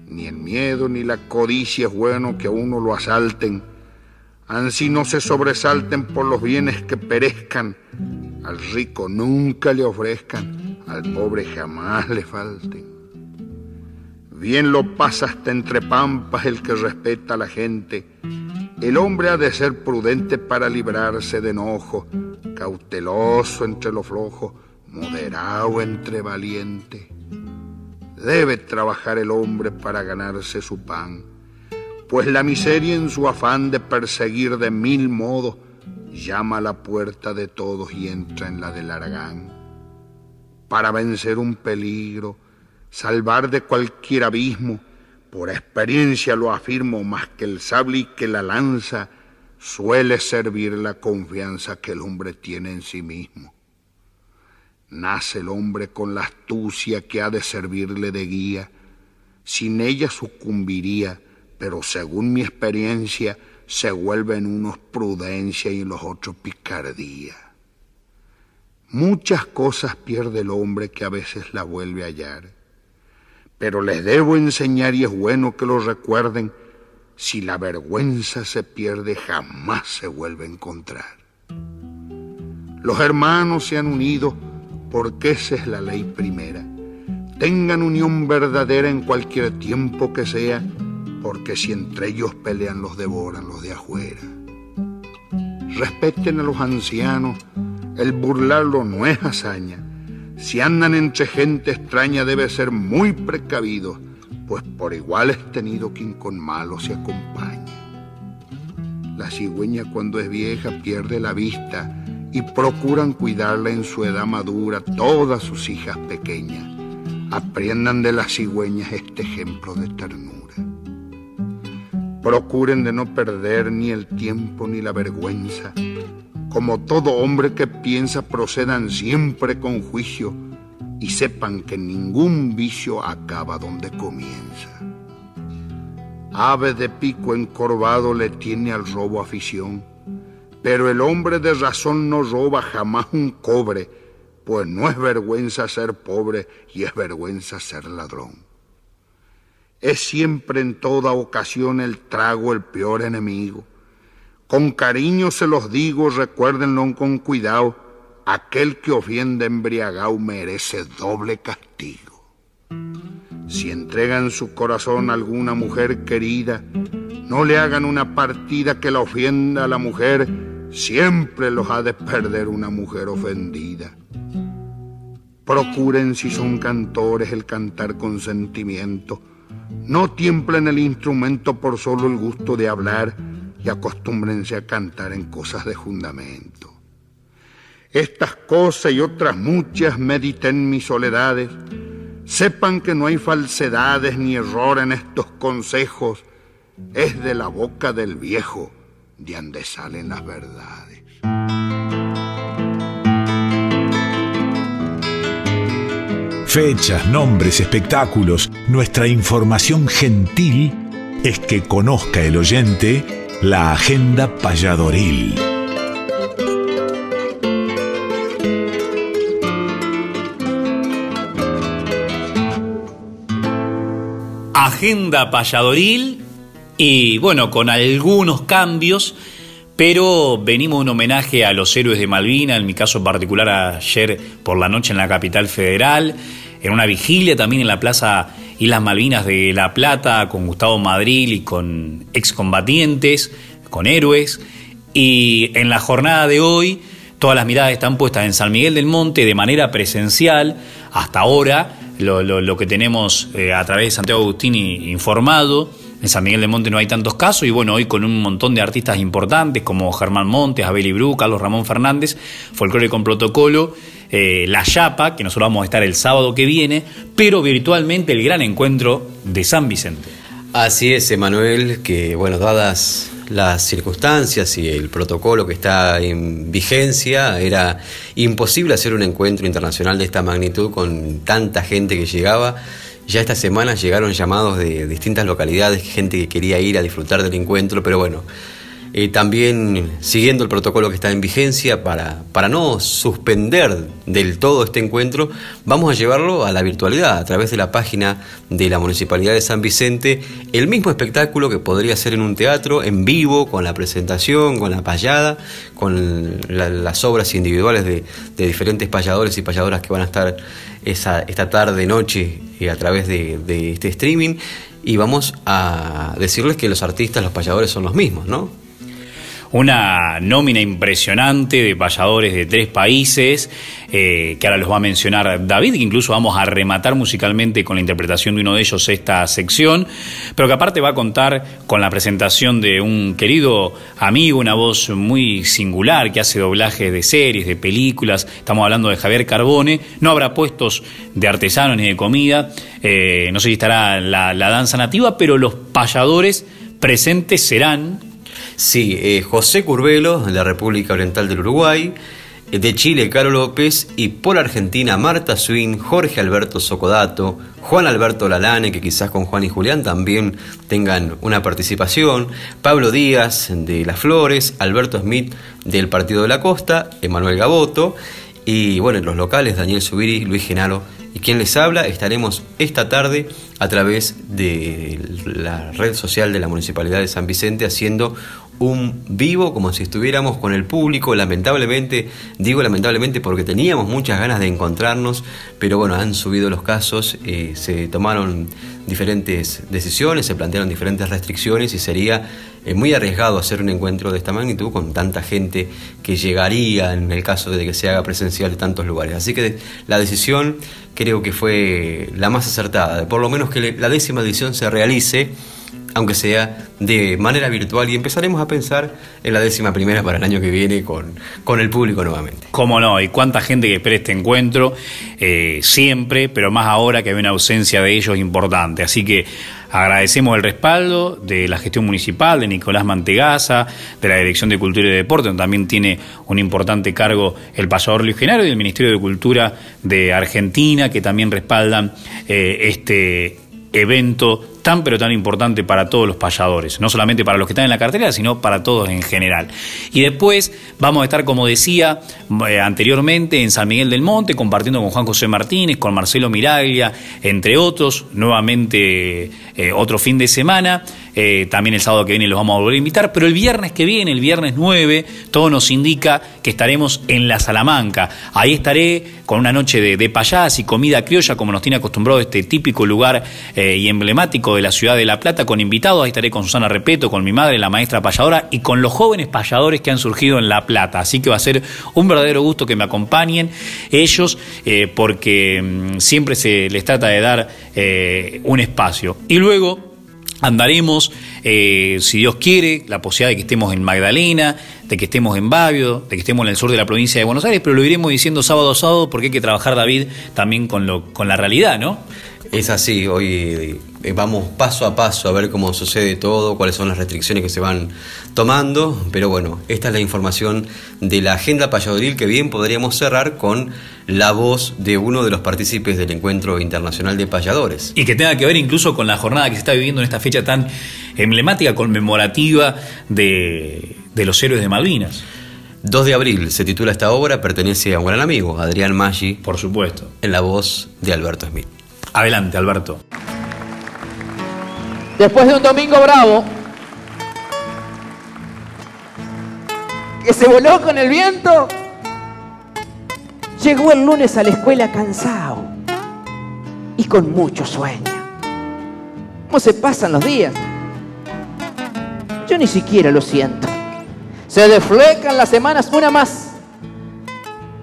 Ni el miedo ni la codicia es bueno que a uno lo asalten. Ansí no se sobresalten por los bienes que perezcan. Al rico nunca le ofrezcan, al pobre jamás le falten. Bien lo pasa hasta entre pampas el que respeta a la gente. El hombre ha de ser prudente para librarse de enojos, cauteloso entre los flojos, moderado entre valientes. Debe trabajar el hombre para ganarse su pan, pues la miseria en su afán de perseguir de mil modos llama a la puerta de todos y entra en la del haragán. Para vencer un peligro, salvar de cualquier abismo, por experiencia lo afirmo, más que el sable y que la lanza, suele servir la confianza que el hombre tiene en sí mismo. Nace el hombre con la astucia que ha de servirle de guía. Sin ella sucumbiría, pero según mi experiencia, se vuelve en unos prudencia y en los otros picardía. Muchas cosas pierde el hombre que a veces la vuelve a hallar. Pero les debo enseñar, y es bueno que lo recuerden, si la vergüenza se pierde, jamás se vuelve a encontrar. Los hermanos se han unido porque esa es la ley primera. Tengan unión verdadera en cualquier tiempo que sea, porque si entre ellos pelean, los devoran los de afuera. Respeten a los ancianos, el burlarlo no es hazaña. Si andan entre gente extraña debe ser muy precavido, pues por igual es tenido quien con malo se acompaña. La cigüeña cuando es vieja pierde la vista y procuran cuidarla en su edad madura todas sus hijas pequeñas. Aprendan de las cigüeñas este ejemplo de ternura. Procuren de no perder ni el tiempo ni la vergüenza. Como todo hombre que piensa, procedan siempre con juicio y sepan que ningún vicio acaba donde comienza. Ave de pico encorvado le tiene al robo afición, pero el hombre de razón no roba jamás un cobre, pues no es vergüenza ser pobre y es vergüenza ser ladrón. Es siempre en toda ocasión el trago el peor enemigo. Con cariño se los digo, recuérdenlo con cuidado. Aquel que ofende embriagado merece doble castigo. Si entregan su corazón a alguna mujer querida, no le hagan una partida que la ofenda a la mujer, siempre los ha de perder una mujer ofendida. Procuren, si son cantores, el cantar con sentimiento. No tiemblen el instrumento por solo el gusto de hablar y acostúmbrense a cantar en cosas de fundamento. Estas cosas y otras muchas mediten mis soledades. Sepan que no hay falsedades ni error en estos consejos. Es de la boca del viejo de ande salen las verdades. Fechas, nombres, espectáculos. Nuestra información gentil es que conozca el oyente la agenda payadoril. Agenda payadoril y bueno, con algunos cambios, pero venimos en homenaje a los héroes de Malvinas, en mi caso en particular ayer por la noche en la capital federal, en una vigilia también en la Plaza Islas Malvinas de La Plata, con Gustavo Madrid y con excombatientes, con héroes. Y en la jornada de hoy, todas las miradas están puestas en San Miguel del Monte de manera presencial. Hasta ahora, lo que tenemos a través de Santiago Agustín informado, en San Miguel del Monte no hay tantos casos. Y bueno, hoy con un montón de artistas importantes como Germán Montes, Abel Ibrú, Carlos Ramón Fernández, Folclore con Protocolo, La Yapa, que nosotros vamos a estar el sábado que viene, pero virtualmente el gran encuentro de San Vicente. Así es, Emanuel, que bueno, dadas las circunstancias y el protocolo que está en vigencia, era imposible hacer un encuentro internacional de esta magnitud con tanta gente que llegaba. Ya esta semana llegaron llamados de distintas localidades, gente que quería ir a disfrutar del encuentro, pero bueno, también siguiendo el protocolo que está en vigencia, para no suspender del todo este encuentro, vamos a llevarlo a la virtualidad, a través de la página de la Municipalidad de San Vicente, el mismo espectáculo que podría ser en un teatro, en vivo, con la presentación, con la payada, con las obras individuales de diferentes payadores y payadoras que van a estar esta tarde, noche, a través de este streaming. Y vamos a decirles que los artistas, los payadores son los mismos, ¿no? Una nómina impresionante de payadores de 3 países, que ahora los va a mencionar David, que incluso vamos a rematar musicalmente con la interpretación de uno de ellos esta sección, pero que aparte va a contar con la presentación de un querido amigo, una voz muy singular que hace doblajes de series, de películas. Estamos hablando de Javier Carbone. No habrá puestos de artesanos ni de comida, no sé si estará la danza nativa, pero los payadores presentes serán... Sí, José Curbelo, de la República Oriental del Uruguay, de Chile, Caro López, y por Argentina, Marta Swin, Jorge Alberto Socodato, Juan Alberto Lalane, que quizás con Juan y Julián también tengan una participación, Pablo Díaz, de Las Flores, Alberto Smith, del Partido de la Costa, Emanuel Gaboto, y bueno, en los locales, Daniel Zubiri, Luis Genaro, y quien les habla. Estaremos esta tarde a través de la red social de la Municipalidad de San Vicente haciendo un vivo como si estuviéramos con el público. Lamentablemente, digo lamentablemente porque teníamos muchas ganas de encontrarnos, pero bueno, han subido los casos, se tomaron diferentes decisiones, se plantearon diferentes restricciones y sería muy arriesgado hacer un encuentro de esta magnitud con tanta gente que llegaría en el caso de que se haga presencial en tantos lugares. Así que la decisión creo que fue la más acertada, por lo menos que la 10ª edición se realice, aunque sea de manera virtual, y empezaremos a pensar en la 11ª para el año que viene con el público nuevamente. Cómo no, y cuánta gente que espera este encuentro, siempre, pero más ahora que hay una ausencia de ellos importante. Así que agradecemos el respaldo de la gestión municipal, de Nicolás Mantegazza, de la Dirección de Cultura y Deporte, donde también tiene un importante cargo el payador Luis Genaro, y del Ministerio de Cultura de Argentina, que también respaldan este evento tan pero tan importante para todos los payadores, no solamente para los que están en la cartelera, sino para todos en general. Y después vamos a estar, como decía anteriormente, en San Miguel del Monte, compartiendo con Juan José Martínez, con Marcelo Miraglia, entre otros, nuevamente otro fin de semana. También el sábado que viene los vamos a volver a invitar, pero el viernes que viene, el viernes 9, todo nos indica que estaremos en la Salamanca. Ahí estaré con una noche de payás y comida criolla, como nos tiene acostumbrado este típico lugar y emblemático de la ciudad de La Plata, con invitados. Ahí estaré con Susana Repeto, con mi madre, la maestra payadora, y con los jóvenes payadores que han surgido en La Plata. Así que va a ser un verdadero gusto que me acompañen ellos, porque siempre se les trata de dar un espacio. Y luego andaremos, si Dios quiere, la posibilidad de que estemos en Magdalena, de que estemos en Babio, de que estemos en el sur de la provincia de Buenos Aires, pero lo iremos diciendo sábado a sábado porque hay que trabajar, David, también con la realidad, ¿no? Es así, hoy vamos paso a paso a ver cómo sucede todo, cuáles son las restricciones que se van tomando, pero bueno, esta es la información de la agenda payadoril, que bien podríamos cerrar con la voz de uno de los partícipes del Encuentro Internacional de Payadores. Y que tenga que ver incluso con la jornada que se está viviendo en esta fecha tan emblemática, conmemorativa de los héroes de Malvinas. 2 de abril se titula esta obra, pertenece a un gran amigo, Adrián Maggi. Por supuesto. En la voz de Alberto Smith. Adelante, Alberto. Después de un domingo bravo, que se voló con el viento, llegó el lunes a la escuela cansado y con mucho sueño. ¿Cómo se pasan los días? Yo ni siquiera lo siento. Se desflecan las semanas una más,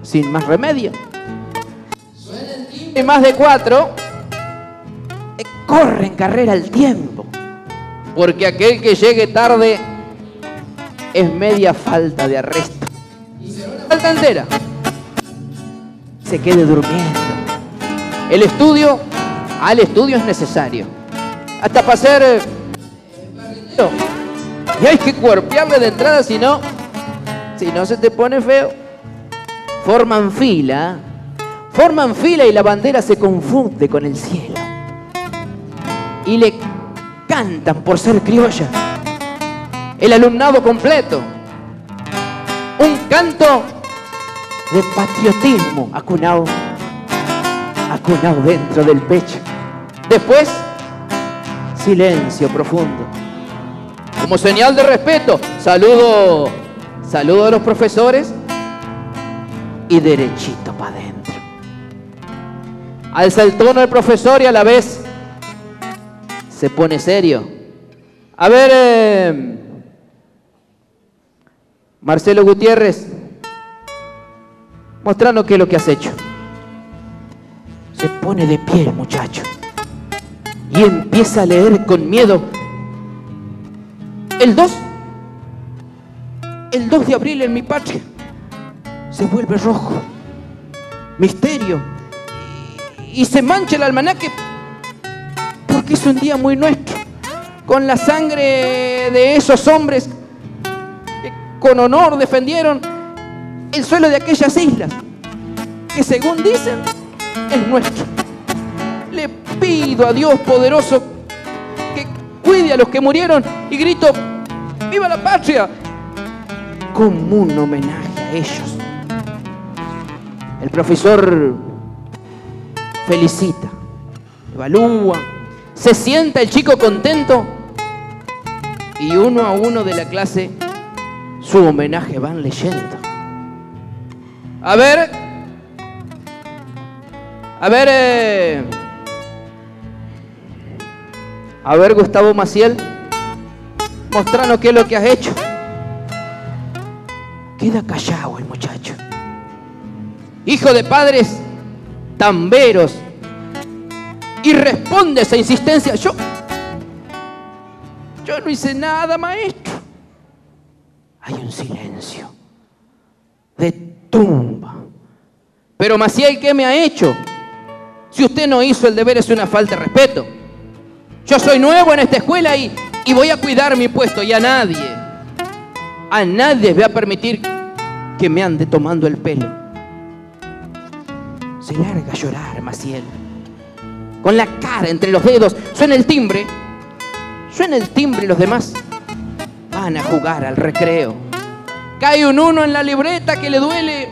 sin más remedio. Suena el timbre más de 4. Corre en carrera el tiempo, porque aquel que llegue tarde es media falta de arresto. Y será una falta entera. Se quede durmiendo. El estudio, al estudio es necesario. Hasta para ser barrendero. Y hay que cuerpearle de entrada, si no se te pone feo. Forman fila y la bandera se confunde con el cielo. Y le cantan por ser criolla. El alumnado completo. Un canto de patriotismo acunado dentro del pecho. Después, silencio profundo. Como señal de respeto, saludo a los profesores y derechito para adentro. Alza el tono el profesor y a la vez se pone serio. A ver, Marcelo Gutiérrez, mostranos qué es lo que has hecho. Se pone de pie el muchacho y empieza a leer con miedo. El 2 de abril en mi patria se vuelve rojo, misterio, y se mancha el almanaque. Que es un día muy nuestro, con la sangre de esos hombres que con honor defendieron el suelo de aquellas islas, que según dicen es nuestro. Le pido a Dios poderoso que cuide a los que murieron y grito ¡viva la patria! Como un homenaje a ellos. El profesor felicita, evalúa. Se sienta el chico contento y uno a uno de la clase su homenaje van leyendo. A ver, Gustavo Maciel, mostranos qué es lo que has hecho. Queda callado el muchacho. Hijo de padres tamberos. Y responde esa insistencia, yo no hice nada, maestro. Hay un silencio de tumba. Pero Maciel, ¿qué me ha hecho? Si usted no hizo el deber es una falta de respeto. Yo soy nuevo en esta escuela y voy a cuidar mi puesto. Y a nadie voy a permitir que me ande tomando el pelo. Se larga a llorar Maciel. Con la cara entre los dedos, suena el timbre Suena el timbre y los demás van a jugar al recreo. Cae un uno en la libreta que le duele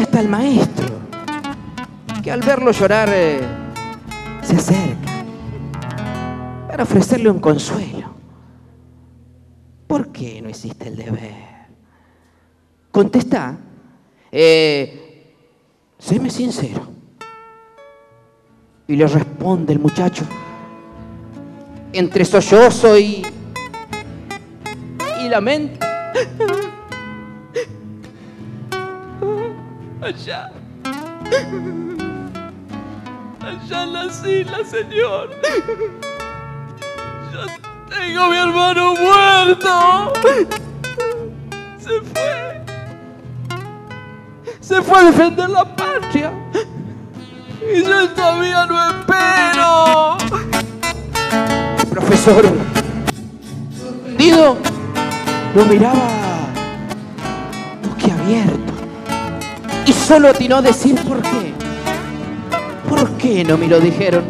hasta el maestro, que al verlo llorar se acerca para ofrecerle un consuelo. ¿Por qué no hiciste el deber? Contesta, séme sincero. Y le responde el muchacho entre sollozo y lamento. Allá en las islas, señor. Yo tengo a mi hermano muerto. Se fue. Se fue a defender la patria. Y yo todavía no espero. Profesor Dido lo miraba boquiabierto y solo atinó a decir por qué. ¿Por qué no me lo dijeron?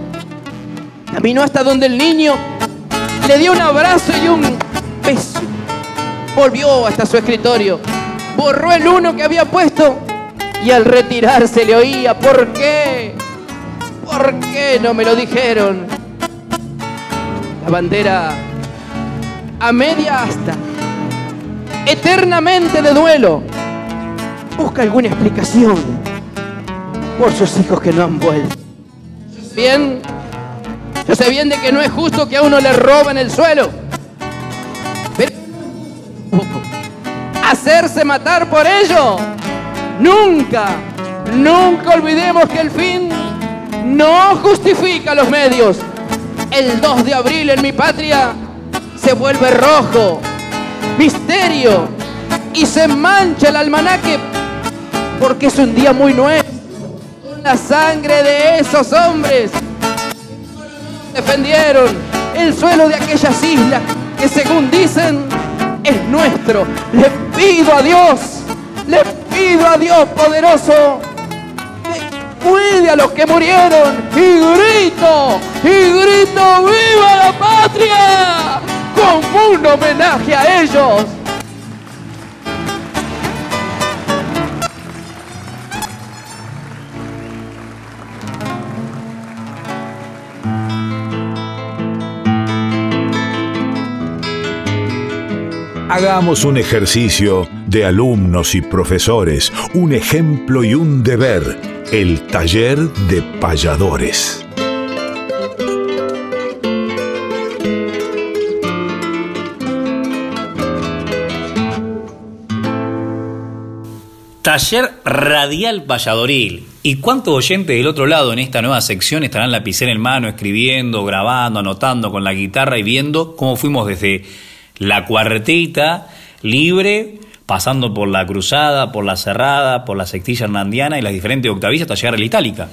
Caminó hasta donde el niño, le dio un abrazo y un beso. Volvió hasta su escritorio, borró el uno que había puesto y al retirarse le oía: ¿por qué? ¿Por qué no me lo dijeron? La bandera a media asta, eternamente de duelo, busca alguna explicación por sus hijos que no han vuelto. Bien, yo sé bien de que no es justo que a uno le roban el suelo, pero hacerse matar por ello. Nunca, nunca olvidemos que el fin no justifica los medios. El 2 de abril en mi patria se vuelve rojo, misterio, y se mancha el almanaque, porque es un día muy nuestro, con la sangre de esos hombres que defendieron el suelo de aquellas islas que, según dicen, es nuestro. Le pido a Dios poderoso, cuide a los que murieron, y grito, ¡viva la patria! Como un homenaje a ellos. Hagamos un ejercicio de alumnos y profesores, un ejemplo y un deber, el taller de payadores. Taller Radial Valladoril. ¿Y cuántos oyentes del otro lado en esta nueva sección estarán lapicera en mano, escribiendo, grabando, anotando con la guitarra y viendo cómo fuimos desde la cuarteta libre, pasando por la cruzada, por la cerrada, por la sextilla hernandiana y las diferentes octavillas hasta llegar a la itálica?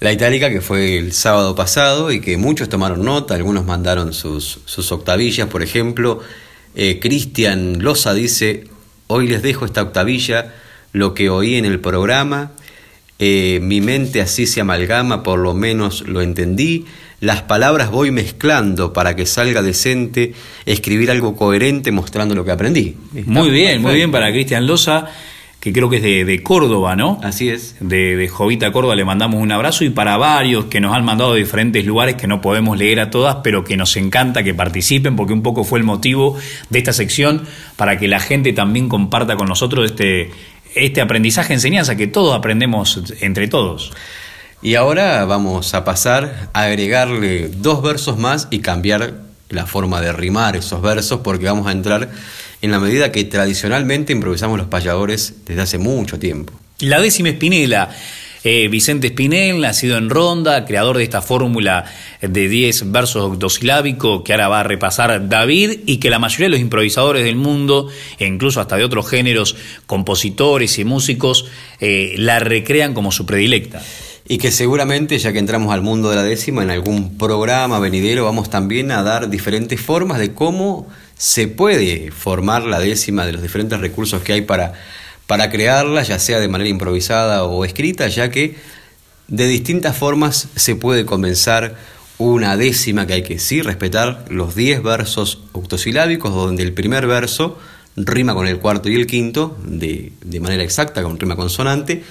La itálica, que fue el sábado pasado y que muchos tomaron nota, algunos mandaron sus octavillas. Por ejemplo, Cristian Loza dice: hoy les dejo esta octavilla, lo que oí en el programa, mi mente así se amalgama, por lo menos lo entendí. Las palabras voy mezclando para que salga decente, escribir algo coherente mostrando lo que aprendí. Muy bien para Cristian Loza, que creo que es de Córdoba, ¿no? Así es. De Jovita, Córdoba, le mandamos un abrazo, y para varios que nos han mandado de diferentes lugares que no podemos leer a todas, pero que nos encanta que participen, porque un poco fue el motivo de esta sección, para que la gente también comparta con nosotros este aprendizaje, enseñanza, que todos aprendemos entre todos. Y ahora vamos a pasar a agregarle dos versos más y cambiar la forma de rimar esos versos, porque vamos a entrar en la medida que tradicionalmente improvisamos los payadores desde hace mucho tiempo. La décima Espinela. Vicente Espinel, nacido en Ronda, creador de esta fórmula de 10 versos octosilábicos que ahora va a repasar David, y que la mayoría de los improvisadores del mundo, e incluso hasta de otros géneros, compositores y músicos, la recrean como su predilecta. Y que seguramente, ya que entramos al mundo de la décima, en algún programa venidero vamos también a dar diferentes formas de cómo se puede formar la décima, de los diferentes recursos que hay para crearla, ya sea de manera improvisada o escrita, ya que de distintas formas se puede comenzar una décima que hay que sí respetar, los 10 versos octosilábicos, donde el primer verso rima con el cuarto y el quinto de manera exacta, con rima consonante,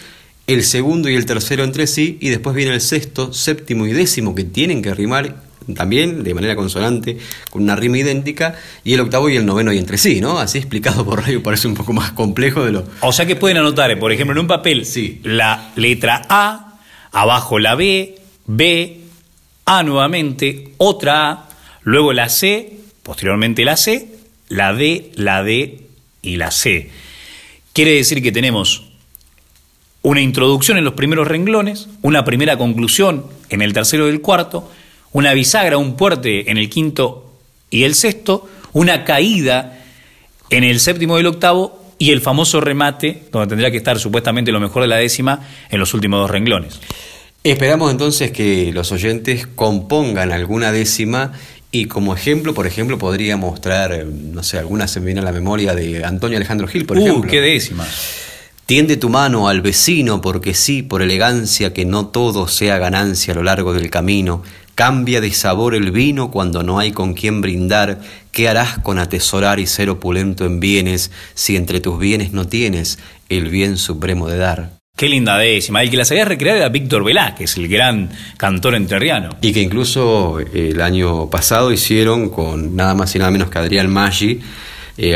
el segundo y el tercero entre sí, y después viene el sexto, séptimo y décimo, que tienen que rimar también de manera consonante, con una rima idéntica, y el octavo y el noveno y entre sí, ¿no? Así explicado por radio parece un poco más complejo de lo... O sea que pueden anotar, por ejemplo, en un papel, sí, la letra A, abajo la B, B, A nuevamente, otra A, luego la C, posteriormente la C, la D y la C. Quiere decir que tenemos una introducción en los primeros renglones, una primera conclusión en el tercero y el cuarto, una bisagra, un puente en el quinto y el sexto, una caída en el séptimo y el octavo, y el famoso remate, donde tendría que estar supuestamente lo mejor de la décima en los últimos dos renglones. Esperamos entonces que los oyentes compongan alguna décima y como ejemplo, por ejemplo, podría mostrar, no sé, alguna se me viene a la memoria de Antonio Alejandro Gil, por ejemplo. ¡Qué décima! Tiende tu mano al vecino porque sí, por elegancia, que no todo sea ganancia a lo largo del camino. Cambia de sabor el vino cuando no hay con quién brindar. ¿Qué harás con atesorar y ser opulento en bienes si entre tus bienes no tienes el bien supremo de dar? Qué linda décima. El que la sabía recrear era Víctor Velázquez, el gran cantor entrerriano. Y que incluso el año pasado hicieron con nada más y nada menos que Adrián Maggi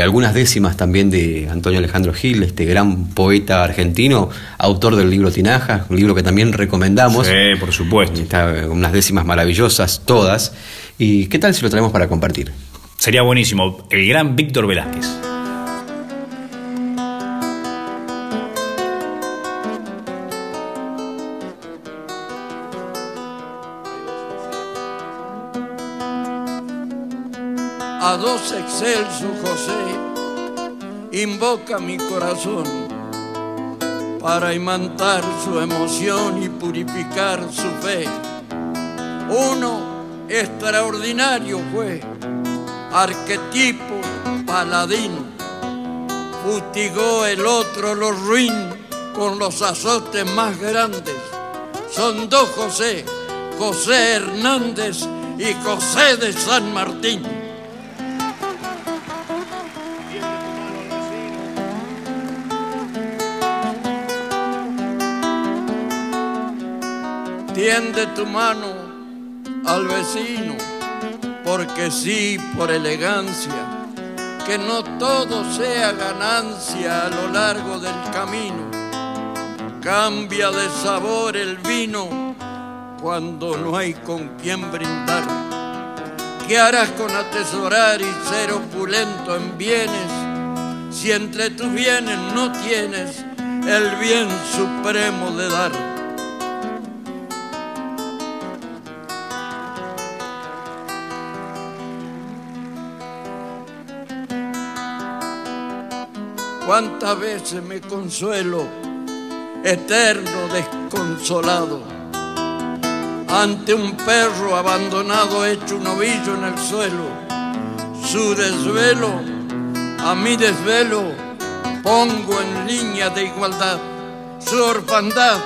algunas décimas también de Antonio Alejandro Gil, este gran poeta argentino, autor del libro Tinajas, un libro que también recomendamos. Sí, por supuesto. Está, unas décimas maravillosas, todas. ¿Y qué tal si lo traemos para compartir? Sería buenísimo. El gran Víctor Velázquez. A dos excelso José invoca mi corazón para imantar su emoción y purificar su fe. Uno extraordinario fue, arquetipo paladino, fustigó el otro los ruin con los azotes más grandes. Son dos José, José Hernández y José de San Martín. Tiende tu mano al vecino, porque sí, por elegancia, que no todo sea ganancia a lo largo del camino. Cambia de sabor el vino cuando no hay con quién brindar. ¿Qué harás con atesorar y ser opulento en bienes si entre tus bienes no tienes el bien supremo de dar? ¿Cuántas veces me consuelo, eterno desconsolado, ante un perro abandonado hecho un ovillo en el suelo? Su desvelo, a mi desvelo, pongo en línea de igualdad. Su orfandad,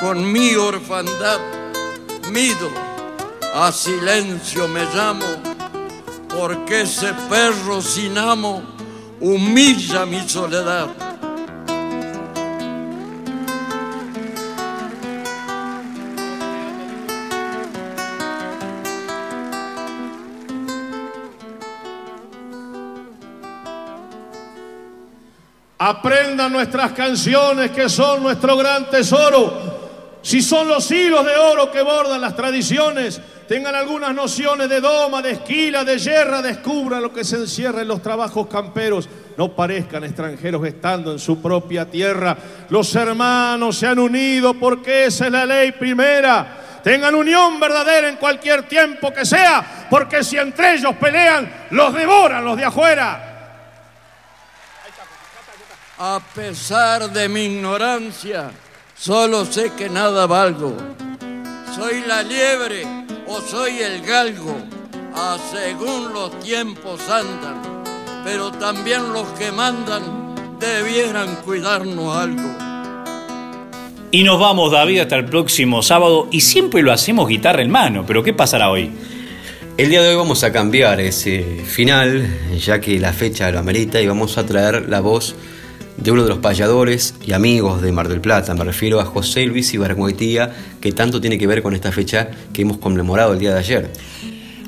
con mi orfandad, mido, a silencio me llamo, porque ese perro sin amo humilla mi soledad. Aprenda nuestras canciones que son nuestro gran tesoro. Si son los hilos de oro que bordan las tradiciones, tengan algunas nociones de doma, de esquila, de yerra, descubran lo que se encierra en los trabajos camperos. No parezcan extranjeros estando en su propia tierra. Los hermanos se han unido porque esa es la ley primera. Tengan unión verdadera en cualquier tiempo que sea, porque si entre ellos pelean, los devoran los de afuera. A pesar de mi ignorancia, solo sé que nada valgo. Soy la liebre o soy el galgo, a según los tiempos andan, pero también los que mandan debieran cuidarnos algo. Y nos vamos, David, hasta el próximo sábado. Y siempre lo hacemos guitarra en mano, pero ¿qué pasará hoy? El día de hoy vamos a cambiar ese final, ya que la fecha lo amerita, y vamos a traer la voz de uno de los payadores y amigos de Mar del Plata. Me refiero a José Luis Ibargüengoitia, que tanto tiene que ver con esta fecha que hemos conmemorado el día de ayer.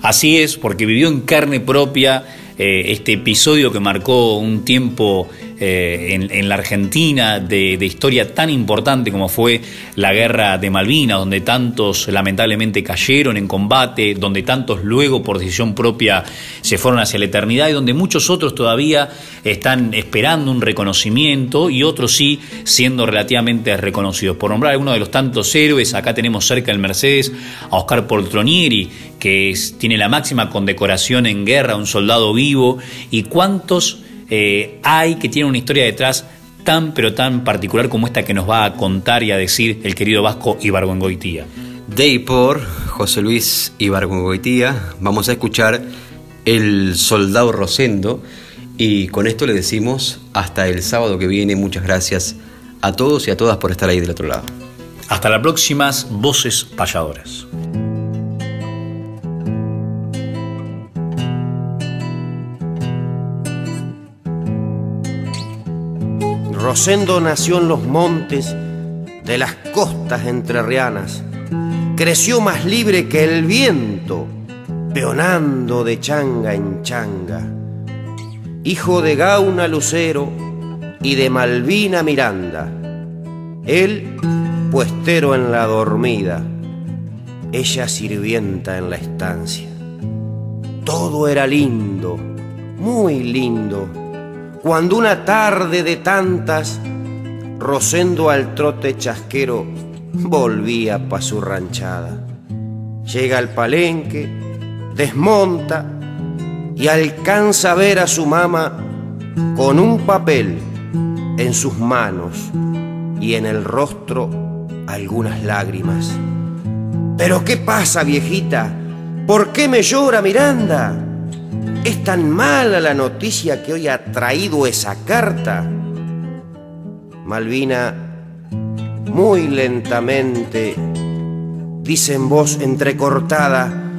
Así es, porque vivió en carne propia este episodio que marcó un tiempo en la Argentina de historia tan importante como fue la Guerra de Malvinas, donde tantos lamentablemente cayeron en combate, donde tantos luego por decisión propia se fueron hacia la eternidad y donde muchos otros todavía están esperando un reconocimiento y otros sí siendo relativamente reconocidos. Por nombrar algunos de los tantos héroes, acá tenemos cerca en Mercedes a Oscar Poltronieri, que tiene la máxima condecoración en guerra, un soldado vivo, y cuántos hay que tienen una historia detrás tan pero tan particular como esta que nos va a contar y a decir el querido vasco Ibargüengoitia. De y por José Luis Ibargüengoitia vamos a escuchar El Soldado Rosendo, y con esto le decimos hasta el sábado que viene. Muchas gracias a todos y a todas por estar ahí del otro lado. Hasta las próximas voces payadoras. Rosendo nació en los montes de las costas entrerrianas. Creció más libre que el viento, peonando de changa en changa. Hijo de Gauna Lucero y de Malvina Miranda. Él, puestero en la dormida, ella sirvienta en la estancia. Todo era lindo, muy lindo. Cuando una tarde de tantas, Rosendo al trote chasquero volvía pa' su ranchada. Llega al palenque, desmonta y alcanza a ver a su mamá con un papel en sus manos y en el rostro algunas lágrimas. ¿Pero qué pasa, viejita? ¿Por qué me llora Miranda? ¿Es tan mala la noticia que hoy ha traído esa carta? Malvina, muy lentamente, dice en voz entrecortada: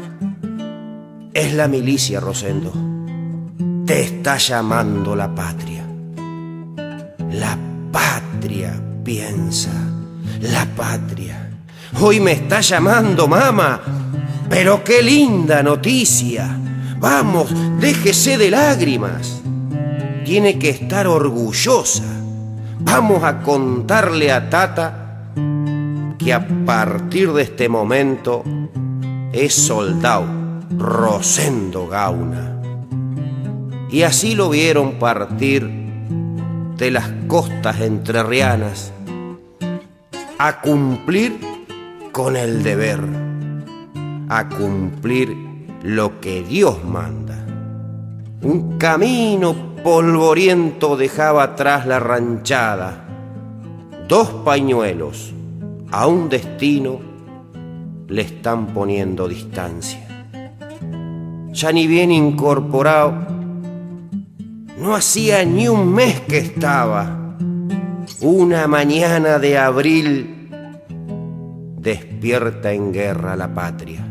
es la milicia, Rosendo. Te está llamando la patria. La patria, piensa. La patria. Hoy me está llamando, mamá. Pero qué linda noticia. Vamos, déjese de lágrimas. Tiene que estar orgullosa. Vamos a contarle a Tata que a partir de este momento es soldado Rosendo Gauna. Y así lo vieron partir de las costas entrerrianas a cumplir con el deber, a cumplir lo que Dios manda. Un camino polvoriento dejaba atrás la ranchada. Dos pañuelos a un destino le están poniendo distancia. Ya ni bien incorporado, no hacía ni un mes que estaba. Una mañana de abril despierta en guerra la patria.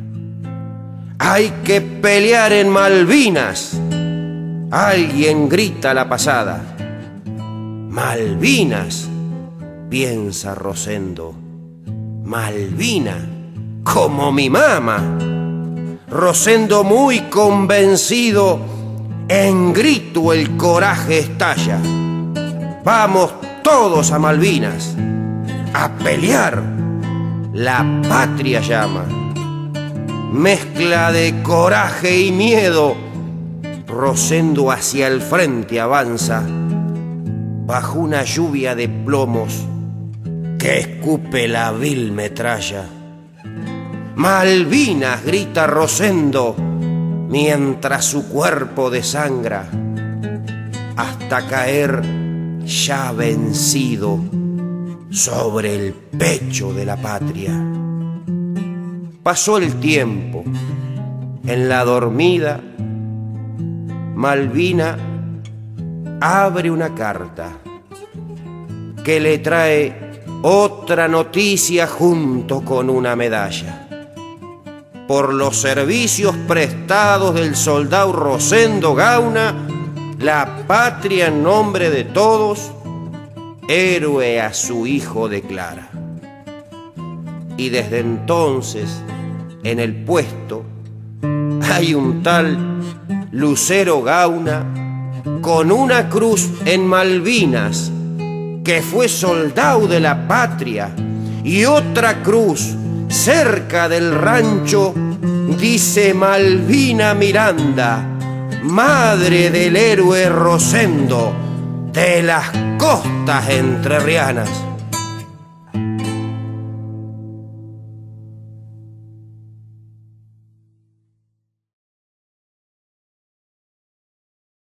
Hay que pelear en Malvinas. Alguien grita la pasada. Malvinas, piensa Rosendo. Malvina, como mi mamá. Rosendo, muy convencido, en grito el coraje estalla. Vamos todos a Malvinas a pelear. La patria llama. Mezcla de coraje y miedo, Rosendo hacia el frente avanza, bajo una lluvia de plomos que escupe la vil metralla. Malvinas, grita Rosendo, mientras su cuerpo desangra, hasta caer ya vencido sobre el pecho de la patria. Pasó el tiempo. En la dormida, Malvina abre una carta que le trae Otra noticia junto con una medalla por los servicios prestados del soldado Rosendo Gauna, la patria en nombre de todos, héroe a su hijo declara. Y desde entonces, en el puesto, hay un tal Lucero Gauna con una cruz en Malvinas, que fue soldado de la patria, y otra cruz cerca del rancho dice Malvina Miranda, madre del héroe Rosendo de las costas entrerrianas.